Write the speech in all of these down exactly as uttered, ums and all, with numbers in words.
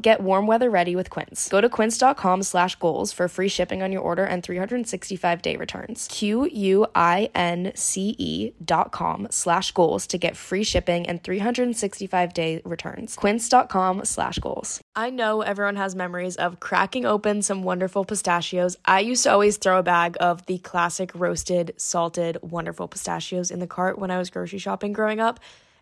get warm weather ready with Quince. Go to quince.com slash goals for free shipping on your order and three hundred sixty-five day returns. Q U I N C E dot com slash goals to get free shipping and three hundred sixty-five day returns. Quince.com slash goals. I know everyone has memories of cracking open some Wonderful Pistachios. I used to always throw a bag of the classic roasted, salted Wonderful Pistachios in the cart when I was grocery shopping growing up.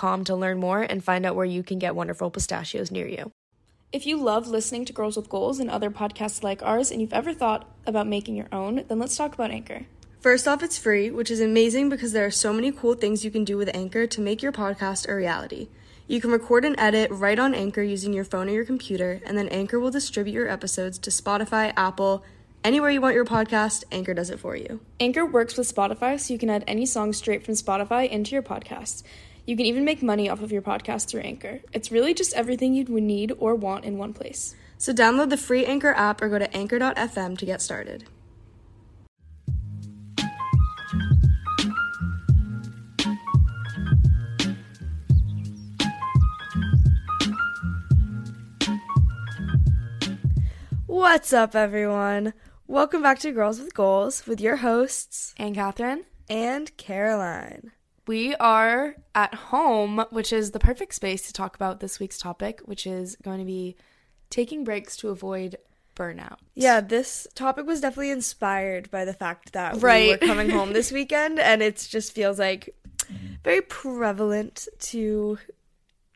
com to learn more and find out where you can get Wonderful Pistachios near you. If you love listening to Girls with Goals and other podcasts like ours, and you've ever thought about making your own, then let's talk about Anchor. First off, it's free, which is amazing because there are so many cool things you can do with Anchor to make your podcast a reality. You can record and edit right on Anchor using your phone or your computer, and then Anchor will distribute your episodes to Spotify, Apple, anywhere you want your podcast. Anchor does it for you. Anchor works with Spotify, so you can add any song straight from Spotify into your podcast. You can even make money off of your podcast through Anchor. It's really just everything you'd need or want in one place. So download the free Anchor app or go to anchor dot f m to get started. What's up, everyone? Welcome back to Girls with Goals with your hosts, Anne Catherine and Caroline. We are at home, which is the perfect space to talk about this week's topic, which is going to be taking breaks to avoid burnout. Yeah, this topic was definitely inspired by the fact that right. we were coming home this weekend, and it just feels like very prevalent to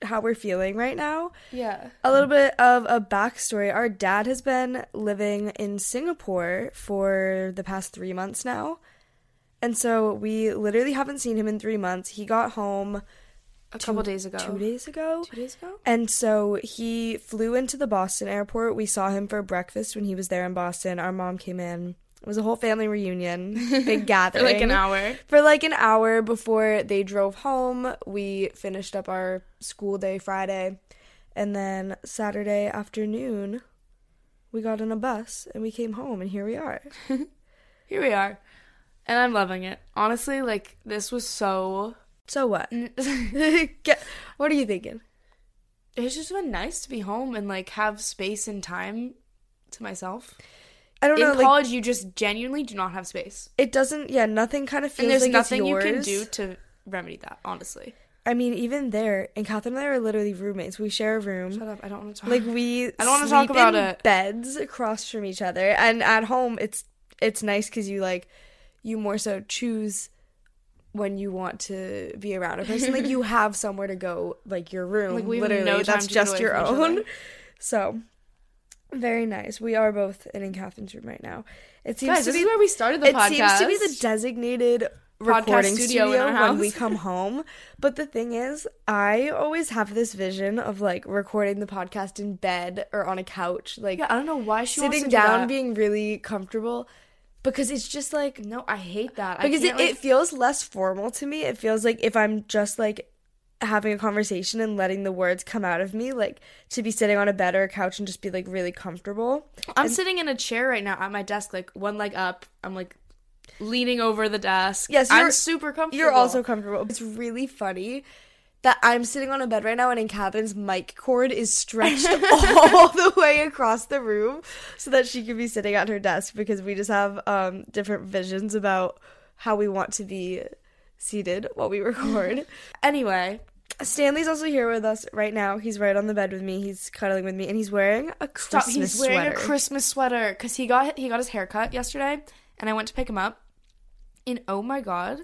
how we're feeling right now. Yeah. A little bit of a backstory. Our dad has been living in Singapore for the past three months now. And so we literally haven't seen him in three months. He got home a two, couple days ago. Two days ago? Two days ago. And so he flew into the Boston airport. We saw him for breakfast when he was there in Boston. Our mom came in. It was a whole family reunion. Big gathering. For like an hour. For like an hour before they drove home. We finished up our school day Friday. And then Saturday afternoon, we got on a bus and we came home. And here we are. Here we are. And I'm loving it. Honestly, like, this was so... So what? Get... What are you thinking? It's just been nice to be home and, like, have space and time to myself. I don't know. In college, like, you just genuinely do not have space. It doesn't... Yeah, nothing kind of feels like it's yours. And there's nothing you can do to remedy that, honestly. I mean, even there, and Catherine and I are literally roommates. We share a room. Shut up. I don't want to talk. Like, we I don't sleep talk about in it. Beds across from each other. And at home, it's it's nice because you, like... you more so choose when you want to be around a person. Like, you have somewhere to go, like, your room. Like, we have literally, no time that's to just your own. So, Very nice. We are both in Anne Catherine's room right now. It seems Guys, to this be is where we started the it podcast. It seems to be the designated podcast recording studio, studio in our house when we come home. But the thing is, I always have this vision of like recording the podcast in bed or on a couch. Like yeah, I don't know why she wants to do that. Sitting down, being really comfortable. Because it's just like... No, I hate that. Because I it, like... it feels less formal to me. It feels like if I'm just like having a conversation and letting the words come out of me, like to be sitting on a bed or a couch and just be like really comfortable. I'm and... sitting in a chair right now at my desk, like one leg up. I'm like leaning over the desk. Yes, I'm super comfortable. You're also comfortable. It's really funny that I'm sitting on a bed right now and Anne Catherine's mic cord is stretched all the way across the room so that she can be sitting at her desk because we just have um, different visions about how we want to be seated while we record. Anyway, Stanley's also here with us right now. He's right on the bed with me. He's cuddling with me and he's wearing a Christmas Stop, he's sweater. He's wearing a Christmas sweater because he got, he got his hair cut yesterday and I went to pick him up and oh my god.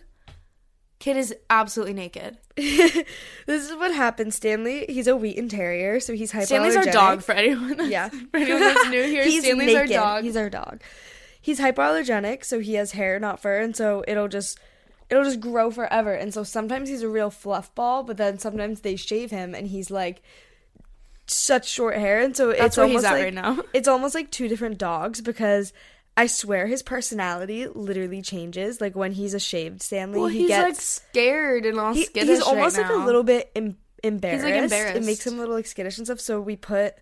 Kid is absolutely naked. This is what happens. Stanley, he's a Wheaten Terrier, so he's hypoallergenic. Stanley's our dog for anyone that's, yeah. for anyone that's new here. He's Stanley's naked. our dog. He's our dog. He's hypoallergenic, so he has hair, not fur, and so it'll just it'll just grow forever. And so sometimes he's a real fluff ball, but then sometimes they shave him, and he's like such short hair, and so that's it's where almost he's at like, right now. It's almost like two different dogs because. I swear his personality literally changes. Like, when he's a shaved Stanley, well, he gets... Well, he's, like, scared and all he, skittish He's almost, right like, now. a little bit em- embarrassed. He's, like, embarrassed. It makes him a little, like, skittish and stuff. So we put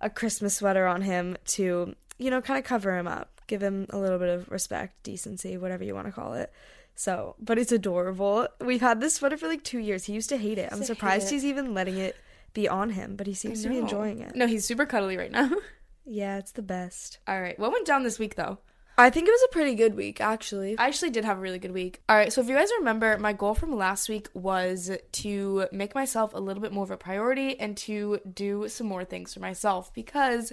a Christmas sweater on him to, you know, kind of cover him up. Give him a little bit of respect, decency, whatever you want to call it. So, but it's adorable. We've had this sweater for, like, two years. He used to hate it. I'm surprised he's even letting it be on him, but he seems to be enjoying it. No, he's super cuddly right now. Yeah, it's the best. All right. What went down this week, though? I think it was a pretty good week, actually. I actually did have a really good week. All right. So if you guys remember, my goal from last week was to make myself a little bit more of a priority and to do some more things for myself because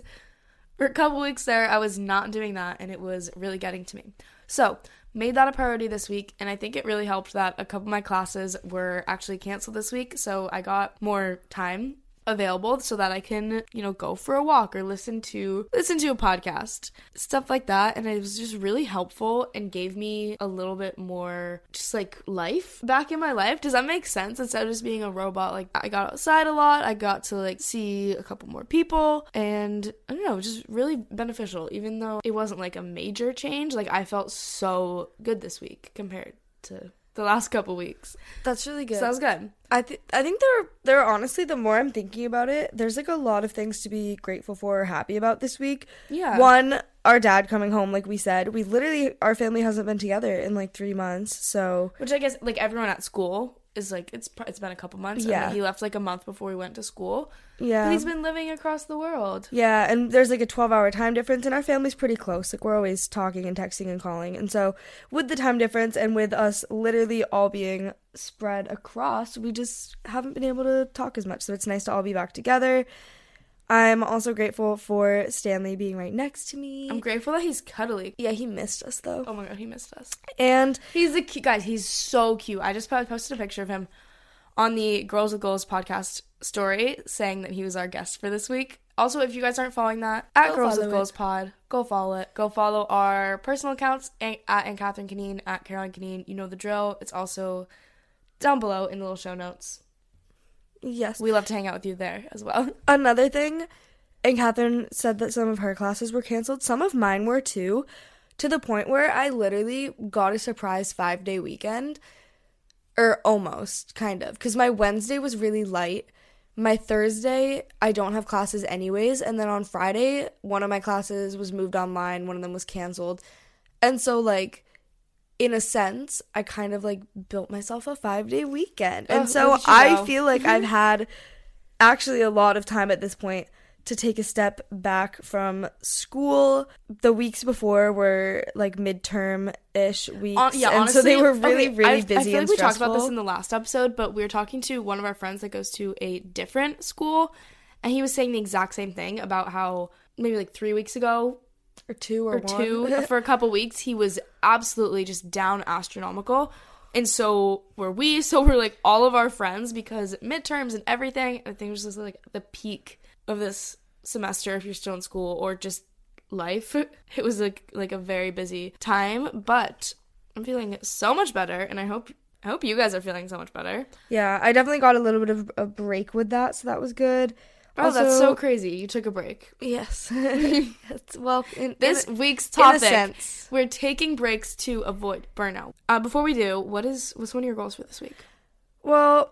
for a couple weeks there, I was not doing that and it was really getting to me. So made that a priority this week, and I think it really helped that a couple of my classes were actually canceled this week, so I got more time available so that I can, you know, go for a walk or listen to listen to a podcast, stuff like that. And it was just really helpful and gave me a little bit more just like life back in my life. Does that make sense? Instead of just being a robot, like I got outside a lot, I got to like see a couple more people, and I don't know, just really beneficial. Even though it wasn't like a major change, like I felt so good this week compared to the last couple weeks. That's really good. So that was good. I think I think there are, there are honestly, the more I'm thinking about it, there's like a lot of things to be grateful for or happy about this week. Yeah. One, our dad coming home, like we said. We literally, our family hasn't been together in like three months, so. Which I guess, like everyone at school is like, it's it's been a couple months. Yeah. I mean, he left like a month before we went to school. Yeah. But he's been living across the world. Yeah, and there's like a twelve-hour time difference, and our family's pretty close. Like, we're always talking and texting and calling. And so with the time difference and with us literally all being spread across, we just haven't been able to talk as much. So it's nice to all be back together. I'm also grateful for Stanley being right next to me. I'm grateful that he's cuddly. Yeah, he missed us, though. Oh, my God, he missed us. And he's a cute... Guys, he's so cute. I just posted a picture of him on the Girls with Goals podcast story saying that he was our guest for this week. Also, if you guys aren't following that, at Girls with Goals Pod, go follow it. Go follow our personal accounts at Anne Catherine Conneen, at Caroline Conneen. You know the drill. It's also down below in the little show notes. Yes. We love to hang out with you there as well. Another thing, Anne Catherine said that some of her classes were canceled. Some of mine were too, to the point where I literally got a surprise five-day weekend. Or almost, kind of. Because my Wednesday was really light. My Thursday, I don't have classes anyways. And then on Friday, one of my classes was moved online. One of them was canceled. And so, like, in a sense, I kind of, like, built myself a five-day weekend. And oh, so I know? feel like I've had actually a lot of time at this point to take a step back from school. The weeks before were like midterm-ish weeks. Uh, yeah, and honestly, so they were really, okay, really I, busy I feel like and we stressful. talked about this in the last episode, but we were talking to one of our friends that goes to a different school, and he was saying the exact same thing about how maybe like three weeks ago or two or, or one. two for a couple weeks he was absolutely just down astronomical. And so were we, so were like all of our friends because midterms and everything. I think it was just like the peak of this semester if you're still in school, or just life. It was like like a very busy time, but I'm feeling so much better, and I hope I hope you guys are feeling so much better. Yeah, I definitely got a little bit of a break with that, so that was good. Oh, also, that's so crazy. You took a break. Yes. Well, in, this in a, week's topic, in a sense, we're taking breaks to avoid burnout. Uh, before we do, what is what's one of your goals for this week? Well,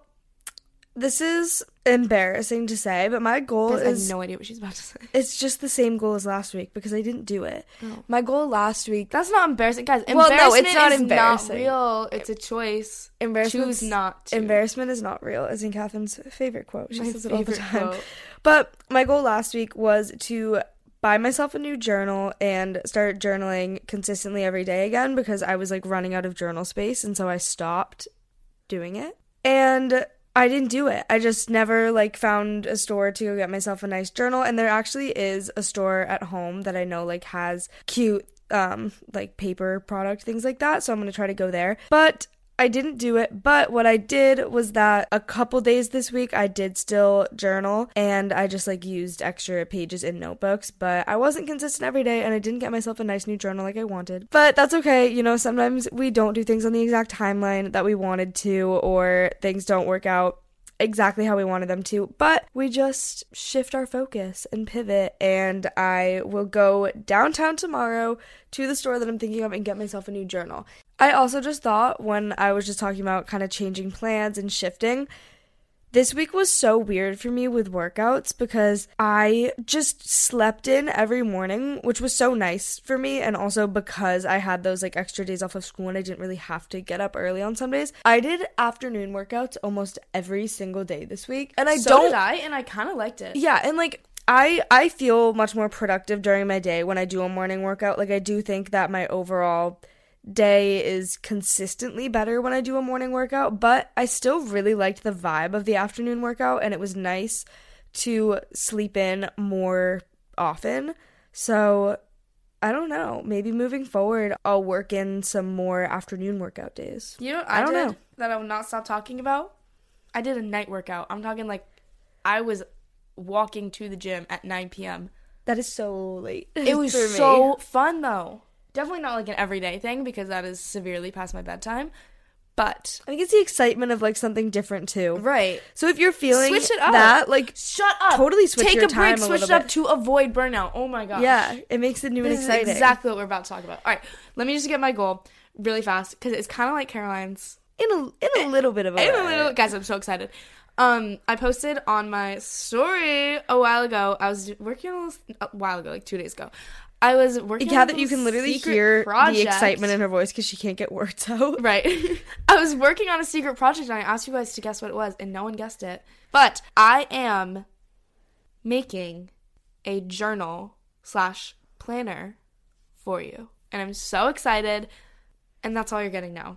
this is embarrassing to say, but my goal is... I have no idea what she's about to say. It's just the same goal as last week because I didn't do it. Oh. My goal last week... That's not embarrassing. Guys, well, no, it's not is embarrassing. Not real. It's a choice. Choose not to. Embarrassment is not real, is in Catherine's favorite quote. She my says it all the time. Quote. But my goal last week was to buy myself a new journal and start journaling consistently every day again, because I was like running out of journal space, and so I stopped doing it. And I didn't do it. I just never like found a store to go get myself a nice journal. And there actually is a store at home that I know like has cute um like paper product, things like that. So I'm going to try to go there. But I didn't do it. But what I did was that a couple days this week I did still journal, and I just like used extra pages in notebooks, but I wasn't consistent every day, and I didn't get myself a nice new journal like I wanted. But that's okay. You know, sometimes we don't do things on the exact timeline that we wanted to, or things don't work out exactly how we wanted them to, but we just shift our focus and pivot. And I will go downtown tomorrow to the store that I'm thinking of and get myself a new journal. I also just thought, when I was just talking about kind of changing plans and shifting, this week was so weird for me with workouts because I just slept in every morning, which was so nice for me. And also because I had those like extra days off of school and I didn't really have to get up early on some days, I did afternoon workouts almost every single day this week. And I so don't... did I, and I kind of liked it. Yeah, and like... I, I feel much more productive during my day when I do a morning workout. Like, I do think that my overall day is consistently better when I do a morning workout, but I still really liked the vibe of the afternoon workout, and it was nice to sleep in more often. So I don't know. Maybe moving forward, I'll work in some more afternoon workout days. You know what I, I don't did know. That I will not stop talking about? I did a night workout. I'm talking like I was walking to the gym at nine p.m. That is so late. It was so fun, though. Definitely not like an everyday thing, because that is severely past my bedtime, but I think it's the excitement of like something different too. Right. So if you're feeling switch it up. That, like, shut up. Totally switch Take your a time break, a switch it up bit. To avoid burnout. Oh my gosh. Yeah, it makes it new this and exciting. This is exactly what we're about to talk about. All right, let me just get my goal really fast because it's kind of like Caroline's. In a in a little bit of a in way. A little guys, I'm so excited. Um, I posted on my story a while ago. I was working on this a while ago, like two days ago. I was working yeah, on that you can literally hear project. The excitement in her voice because she can't get words out. Right. I was working on a secret project, and I asked you guys to guess what it was, and no one guessed it. But I am making a journal slash planner for you, and I'm so excited. And that's all you're getting now.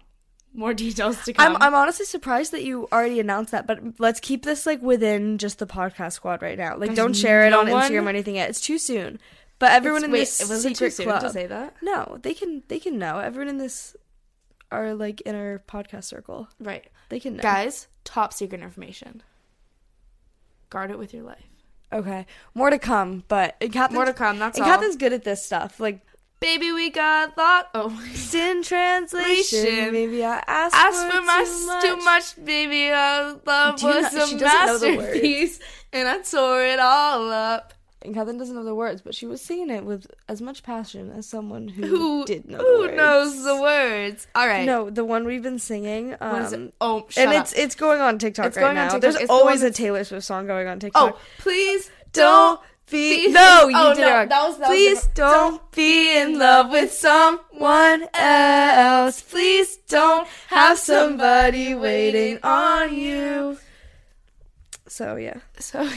More details to come. I'm, I'm honestly surprised that you already announced that, but let's keep this like within just the podcast squad right now. Like, There's don't share no it on one? Instagram or anything yet. It's too soon. But everyone it's, in wait, this was secret it too soon club to say that? No, they can they can know. Everyone in this are like in our podcast circle, right? They can know. Guys, top secret information. Guard it with your life. Okay, more to come. But more to come. That's all. Catherine's good at this stuff. Like, baby, we got lost. Oh, it's in translation. Maybe I asked Ask for, for my too much. Too much, baby. I love Do was not, a masterpiece, and I tore it all up. And Catherine doesn't know the words, but she was singing it with as much passion as someone who, who did know who the words. Who knows the words? All right. No, the one we've been singing. Um, what is it? Oh, shut And up. it's it's going on TikTok it's right going now. On TikTok. There's it's always the a Taylor Swift song going on TikTok. Oh, please don't be... No, you oh, did no, it wrong. That was, that please was don't, don't be in love with someone else. Please don't have somebody waiting on you. So, yeah. So...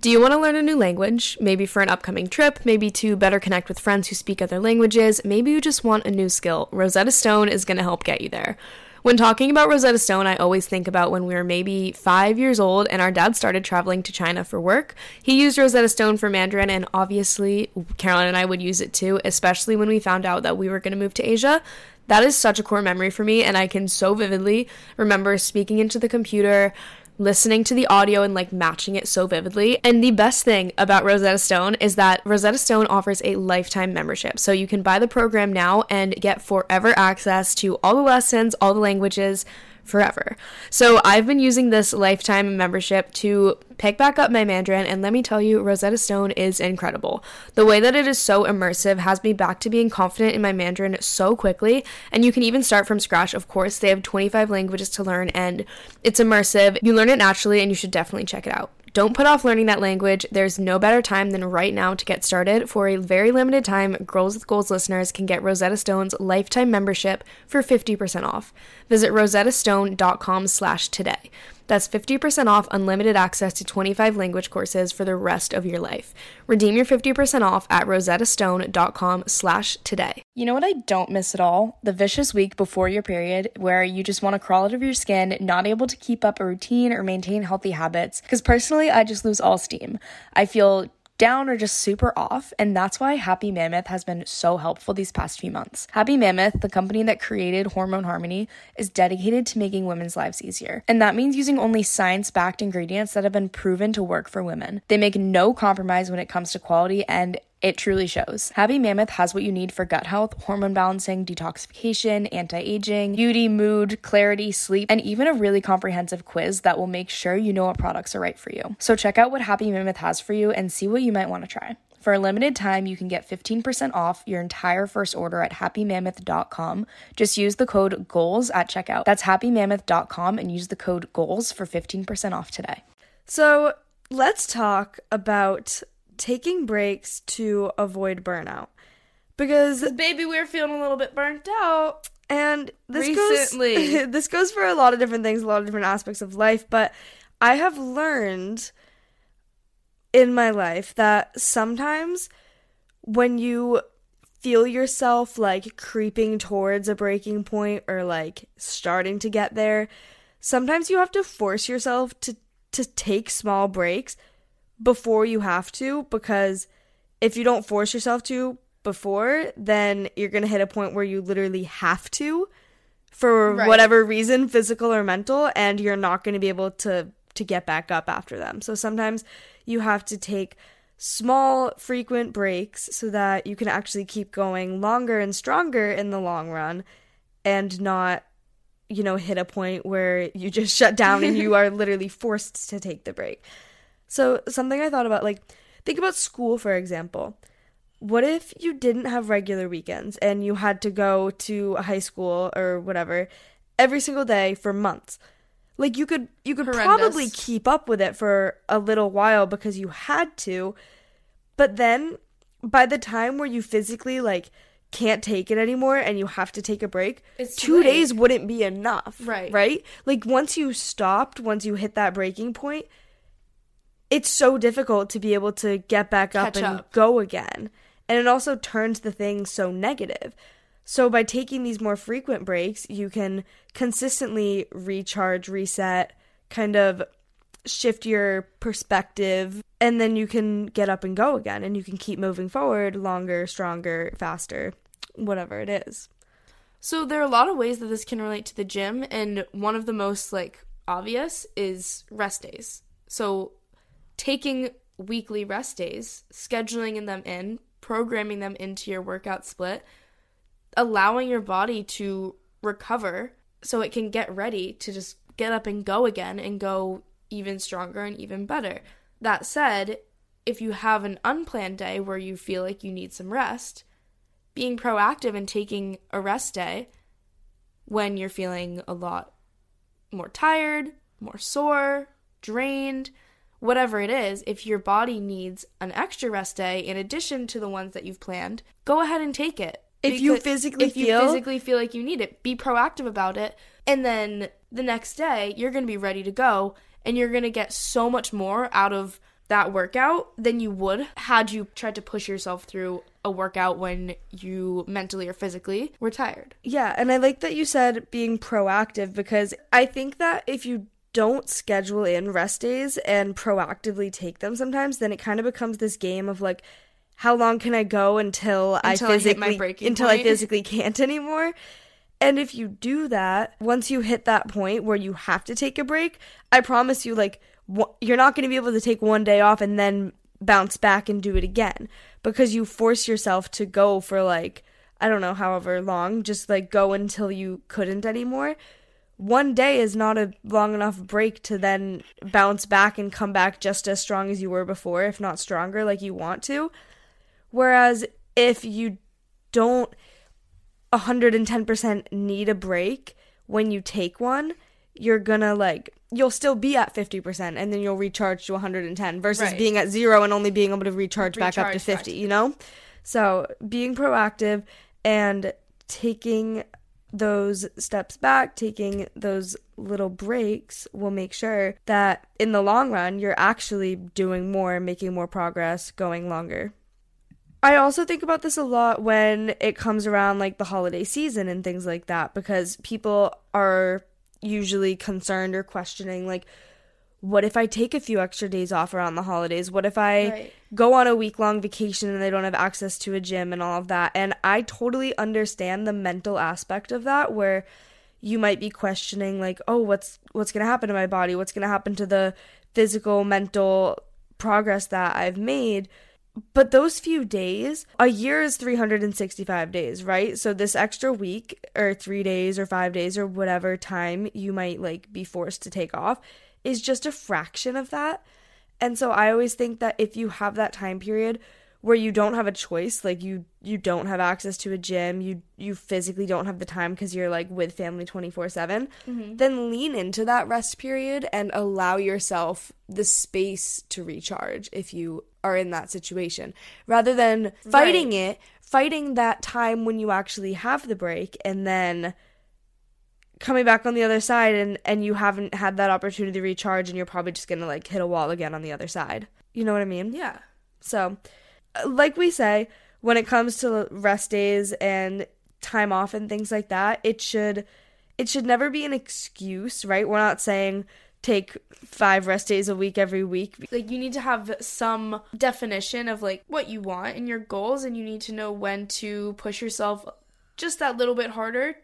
Do you want to learn a new language? Maybe for an upcoming trip, maybe to better connect with friends who speak other languages, maybe you just want a new skill. Rosetta Stone is going to help get you there. When talking about Rosetta Stone, I always think about when we were maybe five years old and our dad started traveling to China for work. He used Rosetta Stone for Mandarin, and obviously Caroline and I would use it too, especially when we found out that we were going to move to Asia. That is such a core memory for me, and I can so vividly remember speaking into the computer, listening to the audio and like matching it so vividly. And the best thing about Rosetta Stone is that Rosetta Stone offers a lifetime membership. So you can buy the program now and get forever access to all the lessons, all the languages, forever. So I've been using this lifetime membership to pick back up my Mandarin, and let me tell you, Rosetta Stone is incredible. The way that it is so immersive has me back to being confident in my Mandarin so quickly, and you can even start from scratch, of course. They have twenty-five languages to learn, and it's immersive. You learn it naturally, and you should definitely check it out. Don't put off learning that language. There's no better time than right now to get started. For a very limited time, Girls with Goals listeners can get Rosetta Stone's lifetime membership for fifty percent off. Visit rosettastone.com slash today. That's fifty percent off unlimited access to twenty-five language courses for the rest of your life. Redeem your fifty percent off at rosettastone.com slash today. You know what I don't miss at all? The vicious week before your period where you just want to crawl out of your skin, not able to keep up a routine or maintain healthy habits. Because personally, I just lose all steam. I feel down or just super off, and that's why Happy Mammoth has been so helpful these past few months. Happy Mammoth, the company that created Hormone Harmony, is dedicated to making women's lives easier, and that means using only science-backed ingredients that have been proven to work for women. They make no compromise when it comes to quality, and it truly shows. Happy Mammoth has what you need for gut health, hormone balancing, detoxification, anti-aging, beauty, mood, clarity, sleep, and even a really comprehensive quiz that will make sure you know what products are right for you. So check out what Happy Mammoth has for you and see what you might want to try. For a limited time, you can get fifteen percent off your entire first order at happy mammoth dot com. Just use the code GOALS at checkout. That's happy mammoth dot com and use the code GOALS for fifteen percent off today. So let's talk about taking breaks to avoid burnout, because baby, we're feeling a little bit burnt out, and this recently goes, this goes for a lot of different things, a lot of different aspects of life. But I have learned in my life that sometimes when you feel yourself like creeping towards a breaking point or like starting to get there, sometimes you have to force yourself to to take small breaks before you have to, because if you don't force yourself to before, then you're going to hit a point where you literally have to for right. whatever reason, physical or mental, and you're not going to be able to to get back up after them. So sometimes you have to take small, frequent breaks so that you can actually keep going longer and stronger in the long run and not, you know, hit a point where you just shut down and you are literally forced to take the break. So something I thought about, like, think about school, for example. What if you didn't have regular weekends and you had to go to a high school or whatever every single day for months? Like, you could you could Horrendous. probably keep up with it for a little while because you had to, but then by the time where you physically, like, can't take it anymore and you have to take a break, it's two late. days wouldn't be enough, right? right? Like, once you stopped, once you hit that breaking point, it's so difficult to be able to get back up Catch and up. go again. And it also turns the thing so negative. So by taking these more frequent breaks, you can consistently recharge, reset, kind of shift your perspective, and then you can get up and go again, and you can keep moving forward longer, stronger, faster, whatever it is. So there are a lot of ways that this can relate to the gym, and one of the most, like, obvious is rest days. So taking weekly rest days, scheduling them in, programming them into your workout split, allowing your body to recover so it can get ready to just get up and go again and go even stronger and even better. That said, if you have an unplanned day where you feel like you need some rest, being proactive and taking a rest day when you're feeling a lot more tired, more sore, drained, whatever it is, if your body needs an extra rest day in addition to the ones that you've planned, go ahead and take it. If you physically if you feel... physically feel like you need it, be proactive about it. And then the next day, you're going to be ready to go, and you're going to get so much more out of that workout than you would had you tried to push yourself through a workout when you mentally or physically were tired. Yeah, and I like that you said being proactive, because I think that if you don't schedule in rest days and proactively take them sometimes, then it kind of becomes this game of, like, how long can I go until, until I physically I hit my breaking until point. I physically can't anymore. And if you do that, once you hit that point where you have to take a break, I promise you, like, wh- you're not going to be able to take one day off and then bounce back and do it again, because you force yourself to go for, like, I don't know, however long, just, like, go until you couldn't anymore. One day is not a long enough break to then bounce back and come back just as strong as you were before, if not stronger, like you want to. Whereas if you don't one hundred ten percent need a break when you take one, you're gonna, like, you'll still be at fifty percent and then you'll recharge to one hundred ten versus right. being at zero and only being able to recharge, recharge back up to fifty, back. You know? So being proactive and taking those steps back, taking those little breaks will make sure that in the long run, you're actually doing more, making more progress, going longer. I also think about this a lot when it comes around, like, the holiday season and things like that, because people are usually concerned or questioning, like, what if I take a few extra days off around the holidays? What if I right. go on a week-long vacation and I don't have access to a gym and all of that? And I totally understand the mental aspect of that, where you might be questioning, like, oh, what's what's going to happen to my body? What's going to happen to the physical, mental progress that I've made? But those few days, a year is three hundred sixty-five days, right? So this extra week or three days or five days or whatever time you might, like, be forced to take off is just a fraction of that. And so I always think that if you have that time period where you don't have a choice, like, you you don't have access to a gym, you you physically don't have the time because you're, like, with family twenty-four seven, mm-hmm. then lean into that rest period and allow yourself the space to recharge if you are in that situation, rather than fighting right. it, fighting that time when you actually have the break and then coming back on the other side and, and you haven't had that opportunity to recharge, and you're probably just going to, like, hit a wall again on the other side. You know what I mean? Yeah. So, like we say, when it comes to rest days and time off and things like that, it should it should never be an excuse, right? We're not saying take five rest days a week every week. Like, you need to have some definition of, like, what you want and your goals, and you need to know when to push yourself just that little bit harder.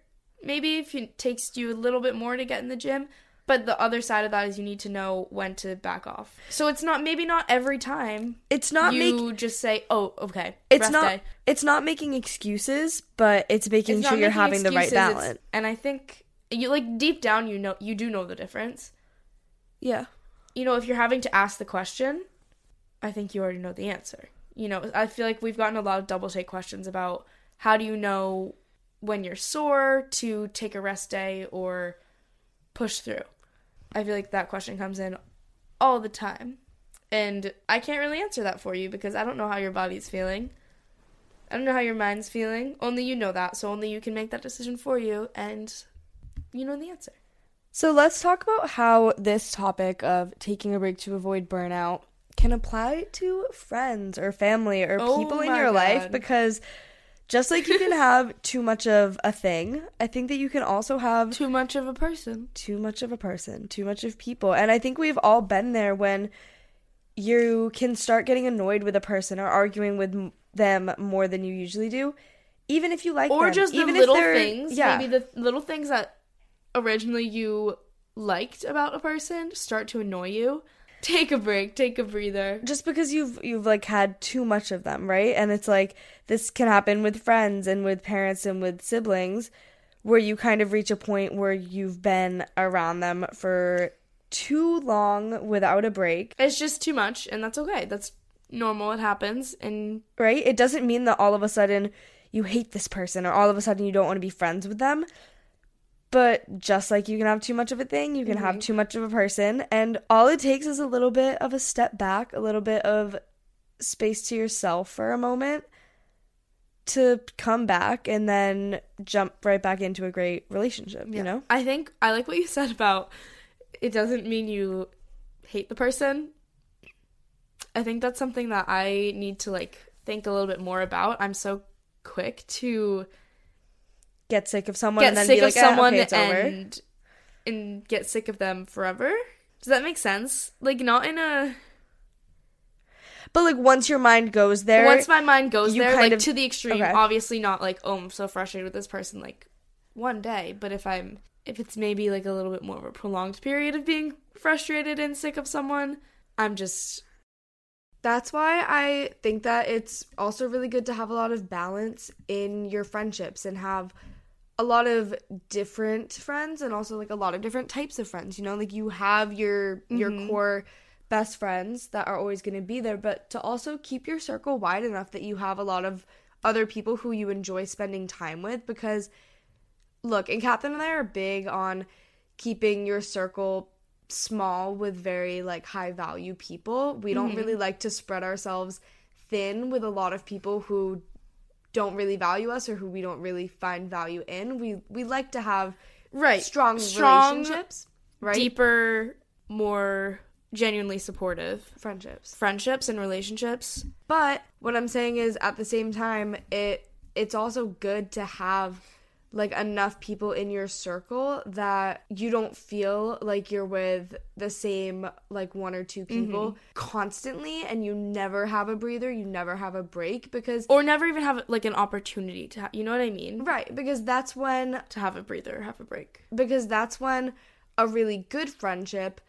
Maybe if it takes you a little bit more to get in the gym, but the other side of that is you need to know when to back off. So it's not, maybe not every time. It's not you make, just say, oh, okay. It's not day. It's not making excuses, but it's making it's sure you're making having excuses, the right balance. And I think you like deep down you know you do know the difference. Yeah. You know, if you're having to ask the question, I think you already know the answer. You know, I feel like we've gotten a lot of double take questions about how do you know when you're sore to take a rest day or push through. I feel like that question comes in all the time. And I can't really answer that for you because I don't know how your body's feeling. I don't know how your mind's feeling. Only you know that. So only you can make that decision for you, and you know the answer. So let's talk about how this topic of taking a break to avoid burnout can apply to friends or family or oh people in your God. life, because just like you can have too much of a thing, I think that you can also have too much of a person. Too much of a person. Too much of people. And I think we've all been there when you can start getting annoyed with a person or arguing with them more than you usually do, even if you like or them. Or just even the little things. Yeah. Maybe the little things that originally you liked about a person start to annoy you. Take a break, take a breather. Just because you've, you've like, had too much of them, right? And it's, like, this can happen with friends and with parents and with siblings, where you kind of reach a point where you've been around them for too long without a break. It's just too much, and that's okay. That's normal. It happens. And right? It doesn't mean that all of a sudden you hate this person or all of a sudden you don't want to be friends with them. But just like you can have too much of a thing, you can mm-hmm. have too much of a person. And all it takes is a little bit of a step back, a little bit of space to yourself for a moment to come back and then jump right back into a great relationship, yeah. you know? I think I like what you said about it doesn't mean you hate the person. I think that's something that I need to, like, think a little bit more about. I'm so quick to get sick of someone get and then sick be like, of someone eh, okay, it's and, over. And get sick of them forever. Does that make sense? Like, not in a... But, like, once your mind goes there... Once my mind goes there, like, of... to the extreme. Okay. Obviously not, like, oh, I'm so frustrated with this person. Like, one day, but if I'm, if it's maybe like a little bit more of a prolonged period of being frustrated and sick of someone, I'm just, that's why I think that it's also really good to have a lot of balance in your friendships and have a lot of different friends and also like a lot of different types of friends, you know, like you have your, your mm-hmm. core best friends that are always going to be there, but to also keep your circle wide enough that you have a lot of other people who you enjoy spending time with, because look, and Catherine and I are big on keeping your circle small with very, like, high-value people. We don't mm-hmm. really like to spread ourselves thin with a lot of people who don't really value us or who we don't really find value in. We we like to have right. strong, strong relationships. Right? Deeper, more genuinely supportive. Friendships. Friendships and relationships. But what I'm saying is, at the same time, it it's also good to have like enough people in your circle that you don't feel like you're with the same like one or two people mm-hmm. constantly, and you never have a breather, you never have a break, because or never even have like an opportunity to ha- you know what I mean? Right, because that's when to have a breather, have a break. Because that's when a really good friendship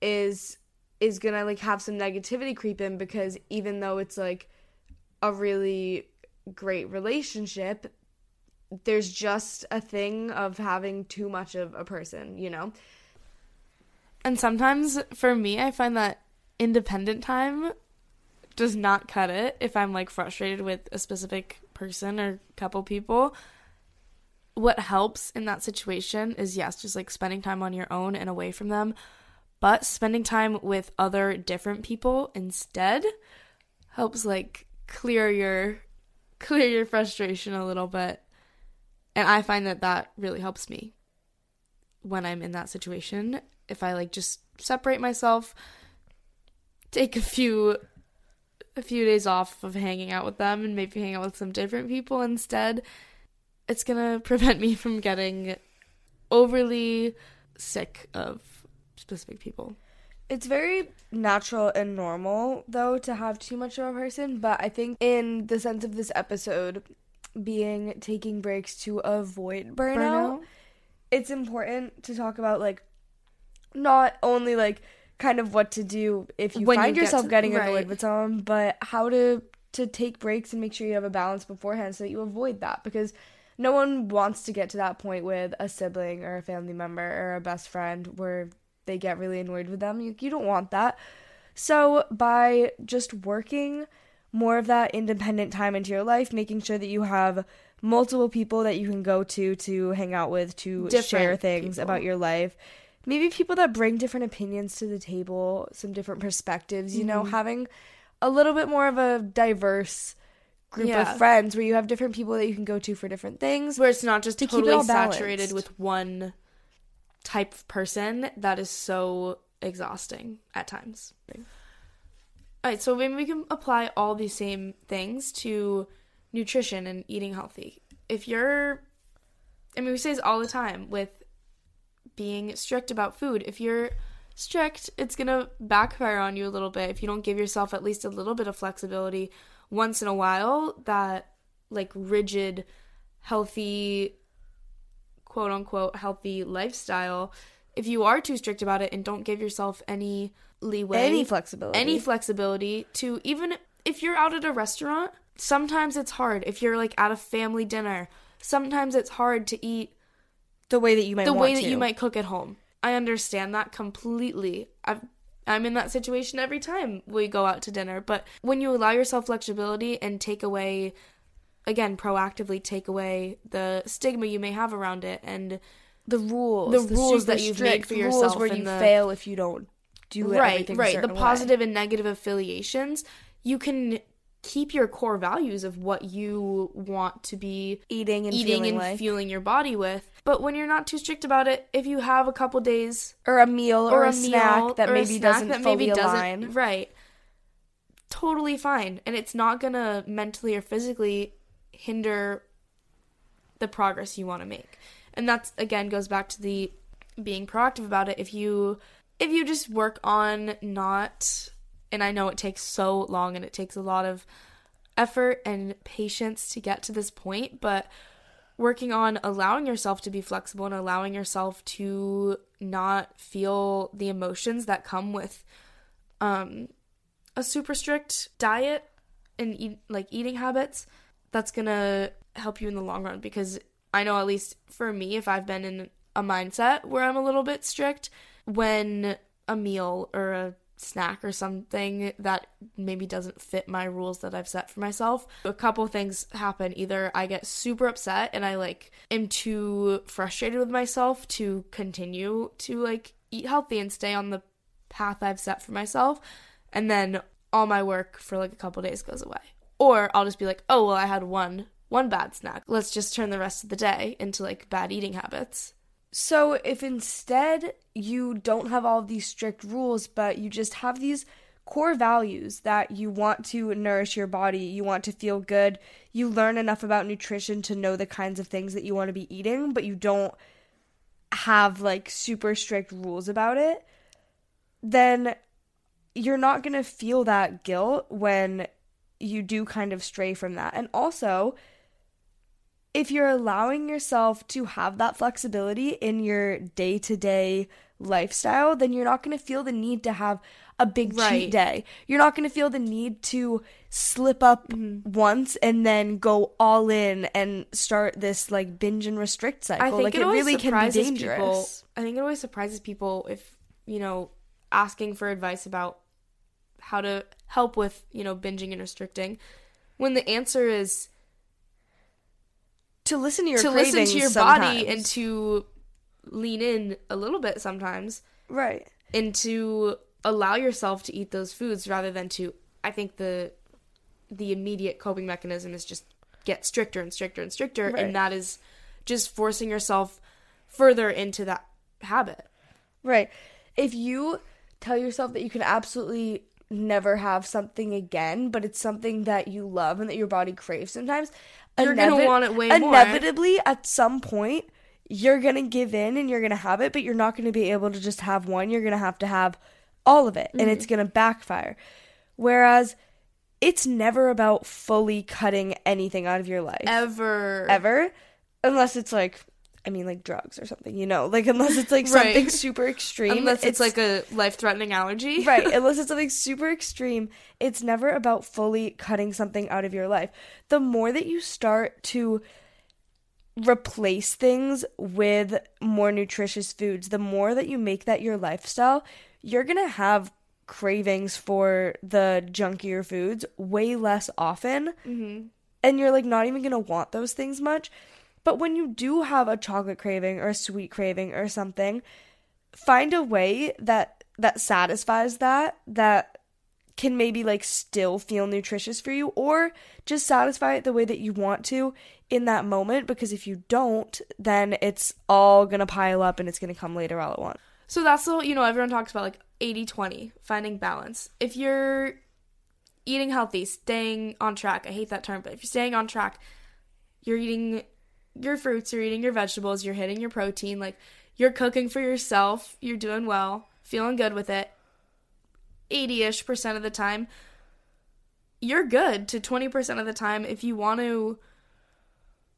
is is going to like have some negativity creep in, because even though it's like a really great relationship, there's just a thing of having too much of a person, you know? And sometimes, for me, I find that independent time does not cut it if I'm, like, frustrated with a specific person or couple people. What helps in that situation is, yes, just, like, spending time on your own and away from them, but spending time with other different people instead helps, like, clear your clear your frustration a little bit. And I find that that really helps me when I'm in that situation. If I, like, just separate myself, take a few a few days off of hanging out with them and maybe hang out with some different people instead, it's going to prevent me from getting overly sick of specific people. It's very natural and normal, though, to have too much of a person. But I think in the sense of this episode being taking breaks to avoid burnout, burnout, it's important to talk about, like, not only, like, kind of what to do if you when find you yourself get to, getting right. annoyed with someone, but how to to take breaks and make sure you have a balance beforehand so that you avoid that, because no one wants to get to that point with a sibling or a family member or a best friend where they get really annoyed with them. You, you don't want that. So by just working more of that independent time into your life, making sure that you have multiple people that you can go to to hang out with, to different share things people. About your life. Maybe people that bring different opinions to the table, some different perspectives, you mm-hmm. know, having a little bit more of a diverse group yeah. of friends where you have different people that you can go to for different things. Where it's not just to totally keep it saturated with one type of person. That is so exhausting at times. Right. All right, so maybe we can apply all these same things to nutrition and eating healthy. If you're, I mean, we say this all the time with being strict about food. If you're strict, it's going to backfire on you a little bit. If you don't give yourself at least a little bit of flexibility once in a while, that, like, rigid, healthy, quote-unquote, healthy lifestyle, if you are too strict about it and don't give yourself any leeway, any flexibility, any flexibility to, even if you're out at a restaurant, sometimes it's hard. If you're, like, at a family dinner, sometimes it's hard to eat the way that you might the want way that to. You might cook at home. I understand that completely. I've, I'm in that situation every time we go out to dinner. But when you allow yourself flexibility and take away, again, proactively take away the stigma you may have around it and the rules, the, the rules that you've made for yourself, rules where and you the, fail if you don't. Do it, right, right. The positive way. And negative affiliations. You can keep your core values of what you want to be eating and eating feeling and like. fueling your body with. But when you're not too strict about it, if you have a couple days or a meal or, or a, a snack meal, that or maybe a snack doesn't that fully maybe align, doesn't, right? Totally fine, and it's not gonna mentally or physically hinder the progress you want to make. And that's, again, goes back to the being proactive about it. If you If you just work on not, and I know it takes so long and it takes a lot of effort and patience to get to this point, but working on allowing yourself to be flexible and allowing yourself to not feel the emotions that come with um, a super strict diet and eat, like eating habits. That's going to help you in the long run, because I know, at least for me, if I've been in a mindset where I'm a little bit strict, when a meal or a snack or something that maybe doesn't fit my rules that I've set for myself, a couple things happen. Either I get super upset and I like am too frustrated with myself to continue to like eat healthy and stay on the path I've set for myself, and then all my work for like a couple days goes away. Or I'll just be like, oh well, I had one one bad snack, let's just turn the rest of the day into like bad eating habits. So if instead you don't have all these strict rules, but you just have these core values that you want to nourish your body, you want to feel good, you learn enough about nutrition to know the kinds of things that you want to be eating, but you don't have like super strict rules about it, then you're not going to feel that guilt when you do kind of stray from that. And also, if you're allowing yourself to have that flexibility in your day-to-day lifestyle, then you're not going to feel the need to have a big right. cheat day. You're not going to feel the need to slip up mm-hmm. once and then go all in and start this like binge and restrict cycle. I think like it, it really can be dangerous. People, I think it always surprises people if, you know, asking for advice about how to help with, you know, binging and restricting, when the answer is to listen to your to listen to your sometimes. body and to lean in a little bit sometimes, right? And to allow yourself to eat those foods rather than to. I think the the immediate coping mechanism is just get stricter and stricter and stricter, right. and that is just forcing yourself further into that habit, right? If you tell yourself that you can absolutely never have something again, but it's something that you love and that your body craves sometimes, you're Inevi- going to want it way inevitably, more. Inevitably, at some point, you're going to give in and you're going to have it, but you're not going to be able to just have one. You're going to have to have all of it, mm-hmm. and it's going to backfire. Whereas it's never about fully cutting anything out of your life. Ever. Ever. Unless it's like, I mean, like drugs or something, you know? Like, unless it's like right. something super extreme. Unless it's, it's like a life-threatening allergy. Right. Unless it's something super extreme, it's never about fully cutting something out of your life. The more that you start to replace things with more nutritious foods, the more that you make that your lifestyle, you're going to have cravings for the junkier foods way less often. Mm-hmm. And you're like not even going to want those things much. But when you do have a chocolate craving or a sweet craving or something, find a way that that satisfies that, that can maybe like still feel nutritious for you, or just satisfy it the way that you want to in that moment. Because if you don't, then it's all going to pile up and it's going to come later all at once. So that's the whole, you know, everyone talks about like eighty twenty, finding balance. If you're eating healthy, staying on track, I hate that term, but if you're staying on track, you're eating your fruits, you're eating your vegetables, you're hitting your protein, like you're cooking for yourself, you're doing well, feeling good with it, eighty-ish percent of the time, you're good to twenty percent of the time. If you want to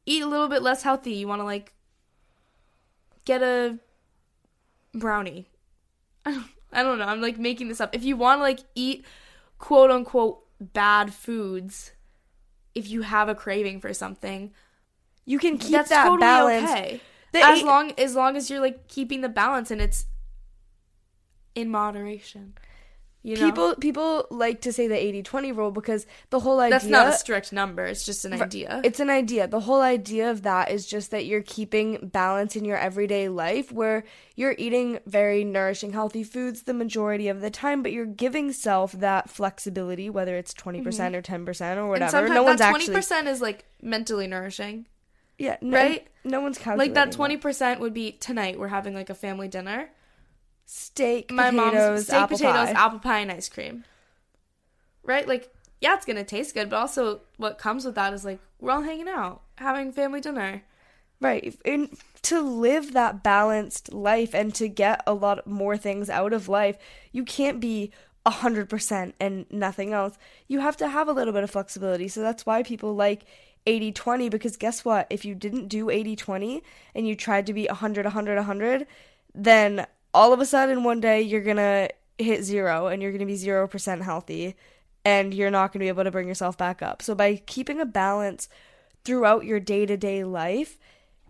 eat a little bit less healthy, you want to like get a brownie. I don't, I don't know. I'm like making this up. If you want to like eat quote unquote bad foods, if you have a craving for something, you can keep That's that totally balance. Okay. As eight- long as long as you're like keeping the balance and it's in moderation. You know? People people like to say the eighty twenty rule because the whole idea That's not a strict number, it's just an idea. It's an idea. The whole idea of that is just that you're keeping balance in your everyday life where you're eating very nourishing, healthy foods the majority of the time, but you're giving self that flexibility, whether it's twenty percent mm-hmm. or ten percent or whatever. And sometimes no that one's actually twenty percent is like mentally nourishing. Yeah, no, right? No one's calculating. Like that twenty percent that. Would be tonight we're having like a family dinner. Steak, My potatoes, mom's steak, apple potatoes, pie. apple pie, and ice cream. Right? Like, yeah, it's going to taste good, but also what comes with that is like we're all hanging out, having family dinner. Right. And to live that balanced life and to get a lot more things out of life, you can't be one hundred percent and nothing else. You have to have a little bit of flexibility. So that's why people like eighty twenty, because guess what? If you didn't do eighty twenty and you tried to be one hundred, one hundred, one hundred, then all of a sudden one day you're going to hit zero and you're going to be zero percent healthy and you're not going to be able to bring yourself back up. So by keeping a balance throughout your day-to-day life,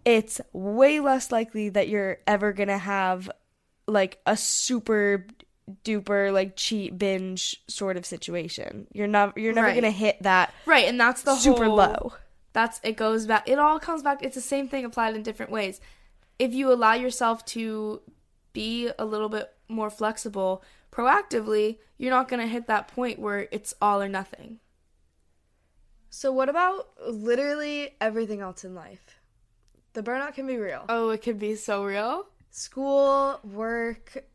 it's way less likely that you're ever going to have like a super duper like cheat binge sort of situation. You're not you're never right. going to hit that. Right, and that's the super whole, low. That's it goes back it all comes back. It's the same thing applied in different ways. If you allow yourself to be a little bit more flexible proactively, you're not going to hit that point where it's all or nothing. So what about literally everything else in life? The burnout can be real. Oh, it can be so real. School, work.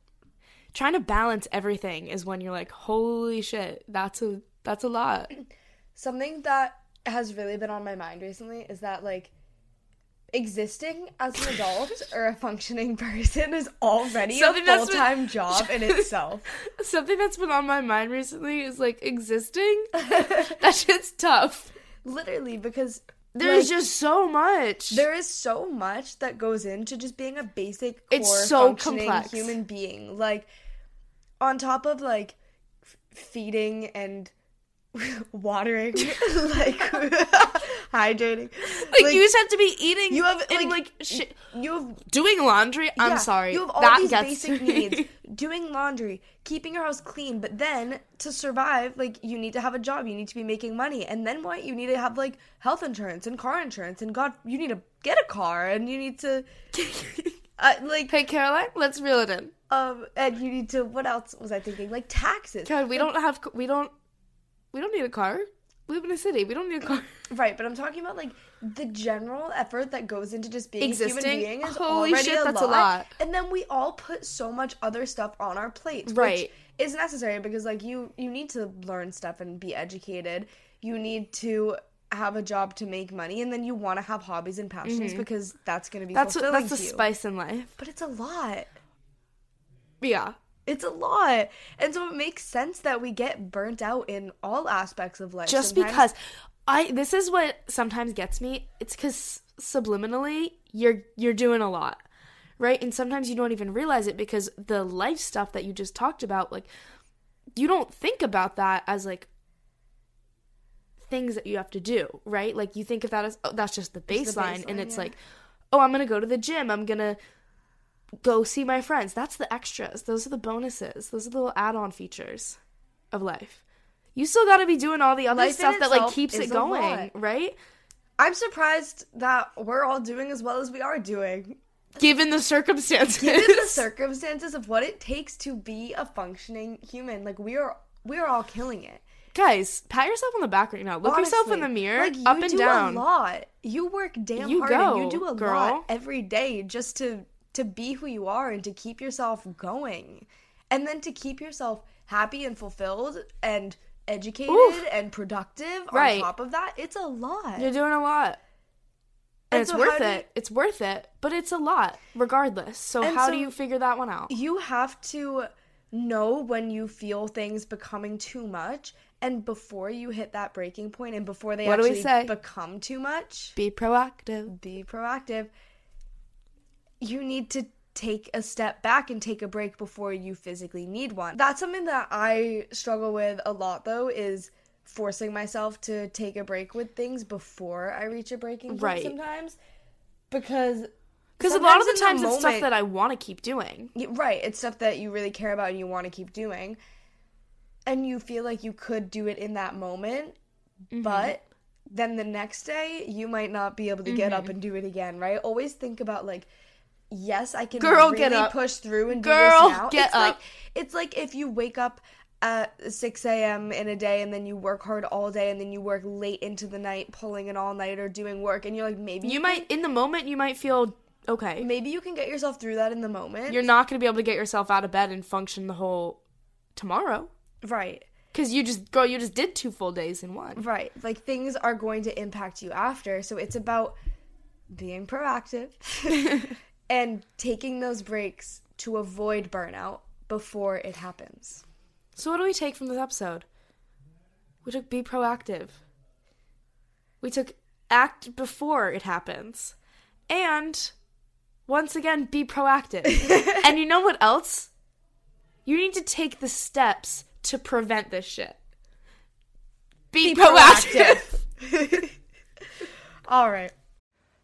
Trying to balance everything is when you're like, holy shit, that's a that's a lot. Something that has really been on my mind recently is that, like, existing as an adult or a functioning person is already something a full-time been, job in itself. Something that's been on my mind recently is, like, existing? That shit's tough. Literally, because there's like, just so much. There is so much that goes into just being a basic, core, it's so functioning complex. Human being. Like, on top of, like, f- feeding and watering, like, hydrating. Like, like, you just have to be eating. You have, and, like, like shit. You have doing laundry. I'm yeah, sorry. You have all that these basic me. needs. Doing laundry, keeping your house clean. But then, to survive, like, you need to have a job. You need to be making money. And then what? You need to have, like, health insurance and car insurance. And, God, you need to get a car. And you need to, uh, like... Hey, Caroline, let's reel it in. Um, and you need to... What else was I thinking? Like, taxes. Caroline, we like, don't have... We don't... We don't need a car. We live in a city. We don't need a car. Right, but I'm talking about, like, the general effort that goes into just being existing. A human being is Holy already shit, a, that's lot. a lot. And then we all put so much other stuff on our plates, right. which is necessary because, like, you, you need to learn stuff and be educated. You need to have a job to make money, and then you want to have hobbies and passions mm-hmm. because that's going to be that's fulfilling what, That's the spice in life. But it's a lot. Yeah. It's a lot. And so it makes sense that we get burnt out in all aspects of life. Just sometimes. because I this is what sometimes gets me. It's because subliminally you're you're doing a lot, right? And sometimes you don't even realize it because the life stuff that you just talked about, like, you don't think about that as, like, things that you have to do, right? Like, you think of that as, oh, that's just the baseline. It's the baseline and it's yeah. like, oh, I'm going to go to the gym. I'm going to go see my friends. That's the extras. Those are the bonuses. Those are the little add-on features of life. You still gotta be doing all the other life stuff that, like, keeps it going, right? I'm surprised that we're all doing as well as we are doing. Given the circumstances. Given the circumstances of what it takes to be a functioning human. Like, we are we are all killing it. Guys, pat yourself on the back right now. Look Honestly, yourself in the mirror, like, up and down. You do a lot. You work damn you hard go, and you do a girl. lot every day just to... to be who you are and to keep yourself going. And then to keep yourself happy and fulfilled and educated Oof. and productive right. on top of that, it's a lot. You're doing a lot. And, and it's so worth it. You... It's worth it, but it's a lot regardless. So and how so do you figure that one out? You have to know when you feel things becoming too much and before you hit that breaking point and before they what actually become too much. Be proactive. Be proactive. You need to take a step back and take a break before you physically need one. That's something that I struggle with a lot, though, is forcing myself to take a break with things before I reach a breaking point right. sometimes. Because Because a lot of the times the moment, it's stuff that I want to keep doing. Right. It's stuff that you really care about and you want to keep doing. And you feel like you could do it in that moment, mm-hmm. but then the next day you might not be able to get mm-hmm. up and do it again, right? Always think about, like, yes, I can Girl, really get up. push through and Girl, do this now. Get it's up. Like it's like if you wake up at six a.m. in a day and then you work hard all day and then you work late into the night pulling an all-nighter doing work and you're like, maybe you, you might can, in the moment you might feel okay. Maybe you can get yourself through that in the moment. You're not going to be able to get yourself out of bed and function the whole tomorrow. Right. Because you just girl, you just did two full days in one. Right. Like, things are going to impact you after, so it's about being proactive. And taking those breaks to avoid burnout before it happens. So what do we take from this episode? We took be proactive. We took act before it happens. And once again, be proactive. And you know what else? You need to take the steps to prevent this shit. Be, be proactive. proactive. All right.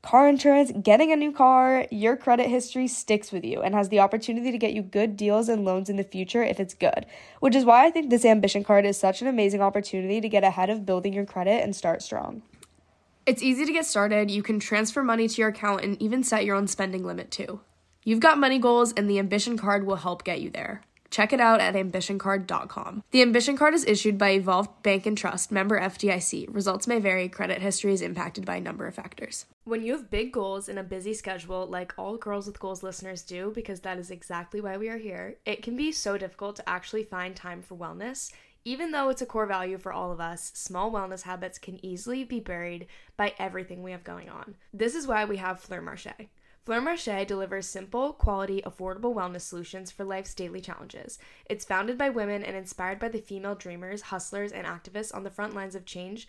car insurance, getting a new car, your credit history sticks with you and has the opportunity to get you good deals and loans in the future if it's good, which is why I think this Ambition Card is such an amazing opportunity to get ahead of building your credit and start strong. It's easy to get started. You can transfer money to your account and even set your own spending limit too. You've got money goals and the Ambition Card will help get you there. Check it out at ambition card dot com. The Ambition Card is issued by Evolved Bank and Trust, member F D I C. Results may vary. Credit history is impacted by a number of factors. When you have big goals and a busy schedule, like all Girls with Goals listeners do, because that is exactly why we are here, it can be so difficult to actually find time for wellness. Even though it's a core value for all of us, small wellness habits can easily be buried by everything we have going on. This is why we have Fleur Marche. Fleur Marche delivers simple, quality, affordable wellness solutions for life's daily challenges. It's founded by women and inspired by the female dreamers, hustlers, and activists on the front lines of change,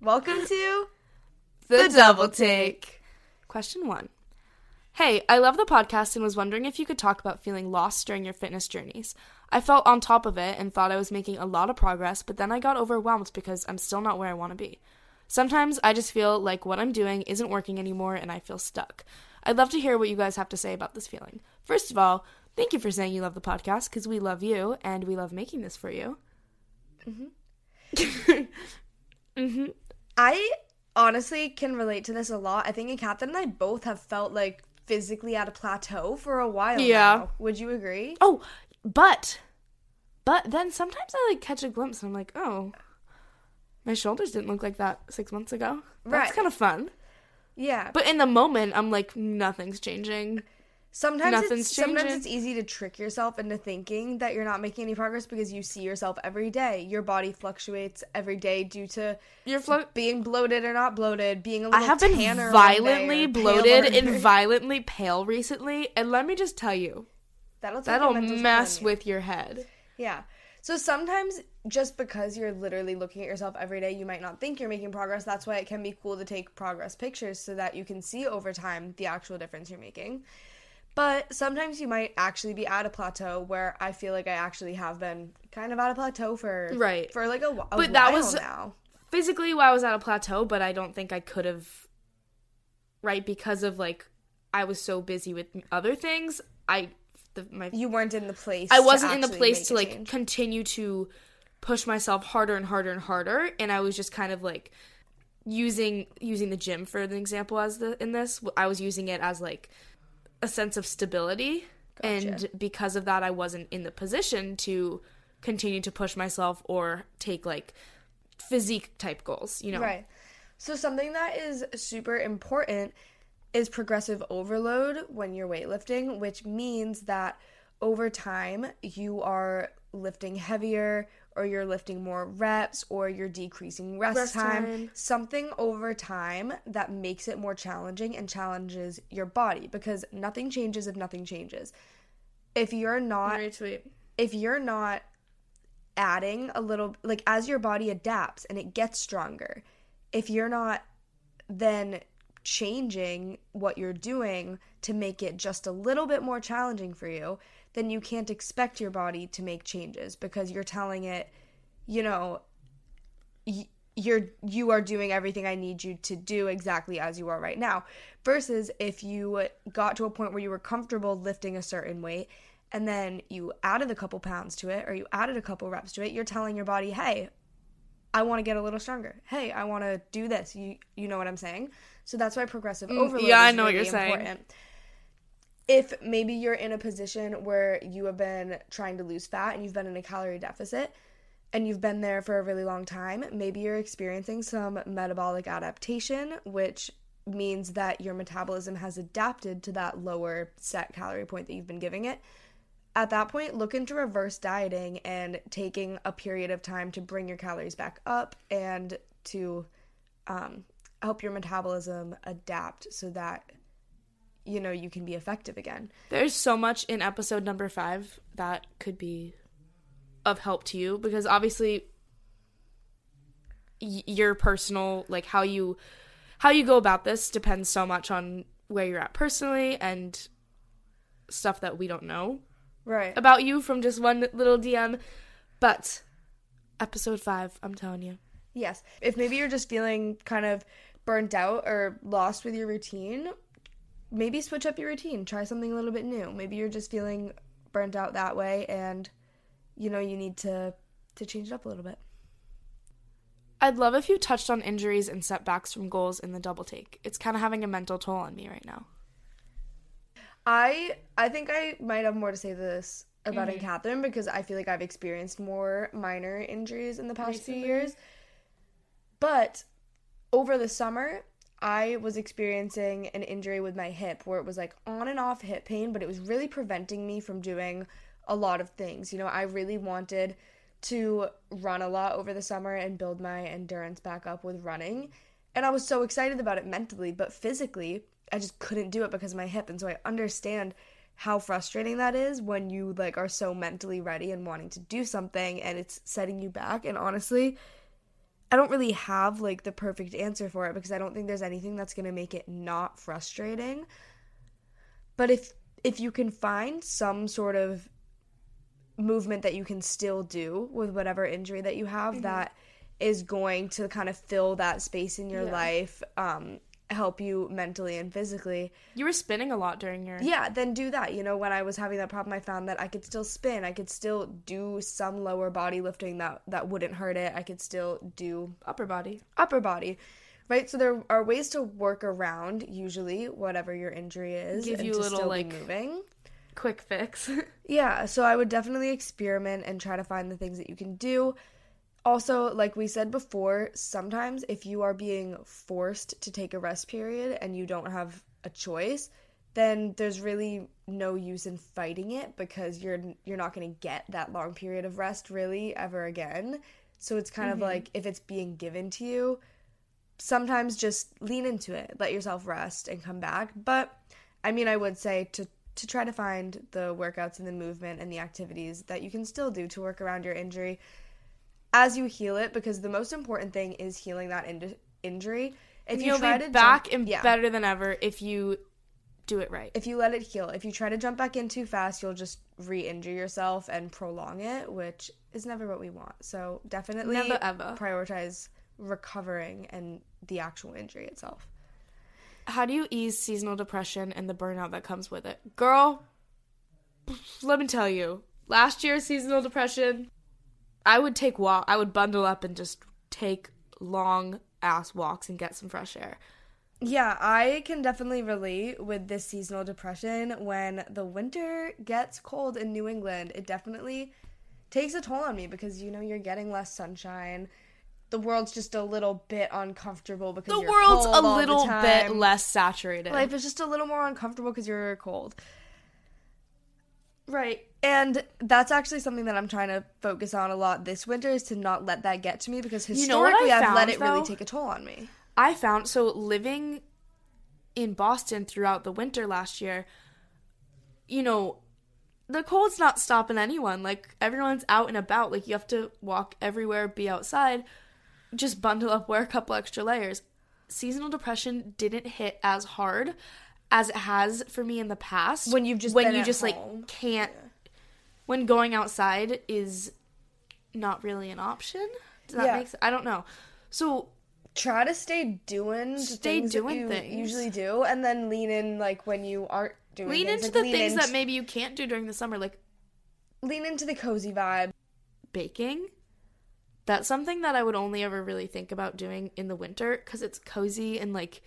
Welcome to The Double Take. Question one. Hey, I love the podcast and was wondering if you could talk about feeling lost during your fitness journeys. I felt on top of it and thought I was making a lot of progress, but then I got overwhelmed because I'm still not where I want to be. Sometimes I just feel like what I'm doing isn't working anymore and I feel stuck. I'd love to hear what you guys have to say about this feeling. First of all, thank you for saying you love the podcast because we love you and we love making this for you. Mm-hmm. Mm-hmm. I honestly can relate to this a lot. I think Anne Catherine and I both have felt, like, physically at a plateau for a while yeah. now. Would you agree? Oh, but, but then sometimes I, like, catch a glimpse and I'm like, oh, my shoulders didn't look like that six months ago. That's right. Kind of fun. Yeah. But in the moment, I'm like, nothing's changing. Sometimes Nothing's it's, changing. Sometimes it's easy to trick yourself into thinking that you're not making any progress because you see yourself every day. Your body fluctuates every day due to your flo- being bloated or not bloated, being a little tanner. I have been violently bloated and violently pale recently, and let me just tell you, that'll, that'll mess with your head. Yeah. So sometimes just because you're literally looking at yourself every day, you might not think you're making progress. That's why it can be cool to take progress pictures so that you can see over time the actual difference you're making. But sometimes you might actually be at a plateau where I feel like I actually have been kind of at a plateau for right. for like a, a but while that was now. Physically, well, I was at a plateau, but I don't think I could have, right, because of, like, I was so busy with other things. I the, my You weren't in the place I wasn't in the place to, like, change. Continue to push myself harder and harder and harder, and I was just kind of, like, using using the gym for an example as the in this. I was using it as, like, a sense of stability Gotcha. And because of that, I wasn't in the position to continue to push myself or take, like, physique type goals, you know? Right. So something that is super important is progressive overload when you're weightlifting, which means that over time you are lifting heavier, or you're lifting more reps, or you're decreasing rest, rest time, time, something over time that makes it more challenging and challenges your body, because nothing changes if nothing changes. If you're not, if you're not adding a little, like, as your body adapts and it gets stronger, if you're not then changing what you're doing to make it just a little bit more challenging for you, then you can't expect your body to make changes, because you're telling it, you know, you're you are doing everything I need you to do exactly as you are right now. Versus if you got to a point where you were comfortable lifting a certain weight, and then you added a couple pounds to it, or you added a couple reps to it, you're telling your body, hey, I want to get a little stronger. Hey, I want to do this. You you know what I'm saying? So that's why progressive overload mm, yeah, is I know really what you're important. Saying. If maybe you're in a position where you have been trying to lose fat and you've been in a calorie deficit and you've been there for a really long time, maybe you're experiencing some metabolic adaptation, which means that your metabolism has adapted to that lower set calorie point that you've been giving it. At that point, look into reverse dieting and taking a period of time to bring your calories back up and to um, help your metabolism adapt so that, you know, you can be effective again. There's so much in episode number five that could be of help to you, because obviously y- your personal, like, how you how you go about this depends so much on where you're at personally and stuff that we don't know. Right. About you from just one little D M. But episode five, I'm telling you. Yes. If maybe you're just feeling kind of burnt out or lost with your routine, maybe switch up your routine. Try something a little bit new. Maybe you're just feeling burnt out that way and, you know, you need to, to change it up a little bit. I'd love if you touched on injuries and setbacks from goals in the double take. It's kind of having a mental toll on me right now. I I think I might have more to say this about mm-hmm. Anne Catherine, because I feel like I've experienced more minor injuries in the past Recently. few years. But over the summer, I was experiencing an injury with my hip where it was like on and off hip pain, but it was really preventing me from doing a lot of things. You know, I really wanted to run a lot over the summer and build my endurance back up with running. And I was so excited about it mentally, but physically, I just couldn't do it because of my hip. And so I understand how frustrating that is when you, like, are so mentally ready and wanting to do something and it's setting you back. And honestly, I don't really have, like, the perfect answer for it, because I don't think there's anything that's going to make it not frustrating. But if if you can find some sort of movement that you can still do with whatever injury that you have, mm-hmm. that is going to kind of fill that space in your yeah. life, um, help you mentally and physically. You were spinning a lot during your... Yeah, then do that. You know, when I was having that problem, I found that I could still spin. I could still do some lower body lifting that, that wouldn't hurt it. I could still do... Upper body. Upper body, right? So there are ways to work around, usually, whatever your injury is. Give and you a little, like, moving. Quick fix. Yeah, so I would definitely experiment and try to find the things that you can do. Also, like we said before, sometimes if you are being forced to take a rest period and you don't have a choice, then there's really no use in fighting it, because you're you're not going to get that long period of rest really ever again. So it's kind mm-hmm. of like, if it's being given to you, sometimes just lean into it, let yourself rest and come back. But, I mean, I would say to to try to find the workouts and the movement and the activities that you can still do to work around your injury as you heal it, because the most important thing is healing that in- injury. If and you you'll try be to back jump, and yeah. better than ever if you do it right. If you let it heal. If you try to jump back in too fast, you'll just re-injure yourself and prolong it, which is never what we want. So definitely never, ever. prioritize recovering and the actual injury itself. How do you ease seasonal depression and the burnout that comes with it? Girl, let me tell you, last year's seasonal depression... I would take walk. I would bundle up and just take long ass walks and get some fresh air. Yeah, I can definitely relate with this seasonal depression. When the winter gets cold in New England, it definitely takes a toll on me because, you know, you're getting less sunshine. The world's just a little bit uncomfortable because the you're cold all the time. The world's a little bit less saturated. Life is just a little more uncomfortable because you're cold. Right. And that's actually something that I'm trying to focus on a lot this winter, is to not let that get to me, because historically, you know, I've found, let it though, really take a toll on me. I found, so living in Boston throughout the winter last year, you know, the cold's not stopping anyone. Like, everyone's out and about. Like, you have to walk everywhere, be outside, just bundle up, wear a couple extra layers. Seasonal depression didn't hit as hard as it has for me in the past. When you've just when been you at just home. Like can't, yeah. When going outside is not really an option. Does that yeah. make sense? I don't know. So try to stay doing stay things doing that you things. usually do, and then lean in, like, when you aren't doing lean things. Into like, the lean things into, that maybe you can't do during the summer. Like, lean into the cozy vibe. Baking. That's something that I would only ever really think about doing in the winter, because it's cozy, and like,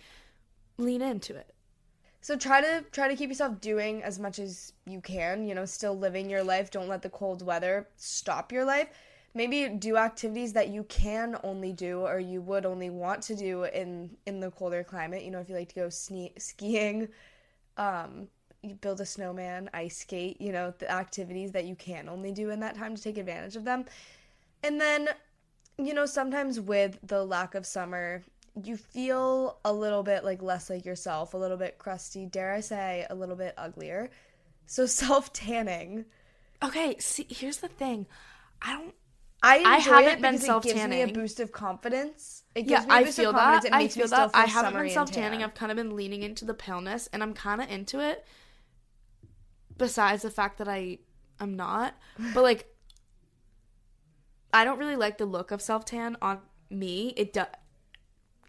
lean into it. So try to try to keep yourself doing as much as you can, you know, still living your life. Don't let the cold weather stop your life. Maybe do activities that you can only do, or you would only want to do in, in the colder climate. You know, if you like to go sne- skiing, um, you build a snowman, ice skate, you know, the activities that you can only do in that time, to take advantage of them. And then, you know, sometimes with the lack of summer, you feel a little bit, like, less like yourself, a little bit crusty, dare I say, a little bit uglier. So self-tanning. Okay, see, here's the thing. I don't... I, I haven't been self-tanning. It gives me a boost of confidence. It gives yeah, me a boost I feel of confidence. That. It makes I feel me that. Feel I haven't been self-tanning. I've kind of been leaning into the paleness, and I'm kind of into it, besides the fact that I, I'm not. But, like, I don't really like the look of self-tan on me. It does...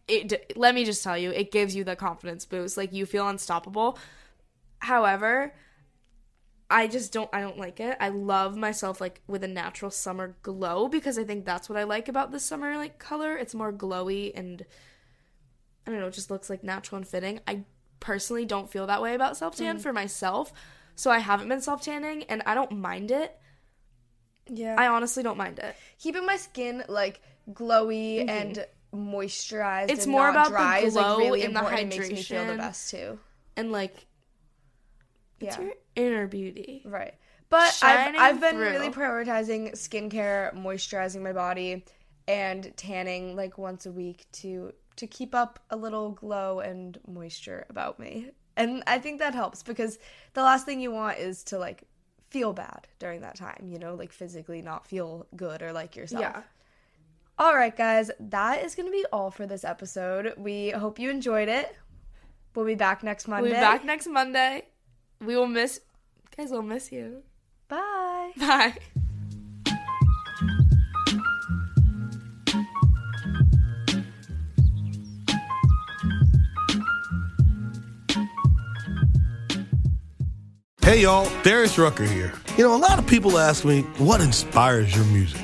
It, let me just tell you, it gives you the confidence boost. Like, you feel unstoppable. However, I just don't, I don't like it. I love myself, like, with a natural summer glow, because I think that's what I like about the summer, like, color. It's more glowy and, I don't know, it just looks, like, natural and fitting. I personally don't feel that way about self-tan mm-hmm. for myself, so I haven't been self-tanning, and I don't mind it. Yeah. I honestly don't mind it. Keeping my skin, like, glowy mm-hmm. and moisturized, it's and more not about dry, the glow, like, really and the hydration, it makes me feel the best too, and like it's yeah. your inner beauty, right? But I've, I've been through. really prioritizing skincare, moisturizing my body, and tanning, like, once a week to to keep up a little glow and moisture about me. And I think that helps, because the last thing you want is to, like, feel bad during that time, you know, like, physically not feel good or like yourself. Yeah. All right, guys, that is going to be all for this episode. We hope you enjoyed it. We'll be back next Monday. We'll be back next Monday. We will miss... Guys, we'll miss you. Bye. Bye. Hey, y'all. Darius Rucker here. You know, a lot of people ask me, what inspires your music?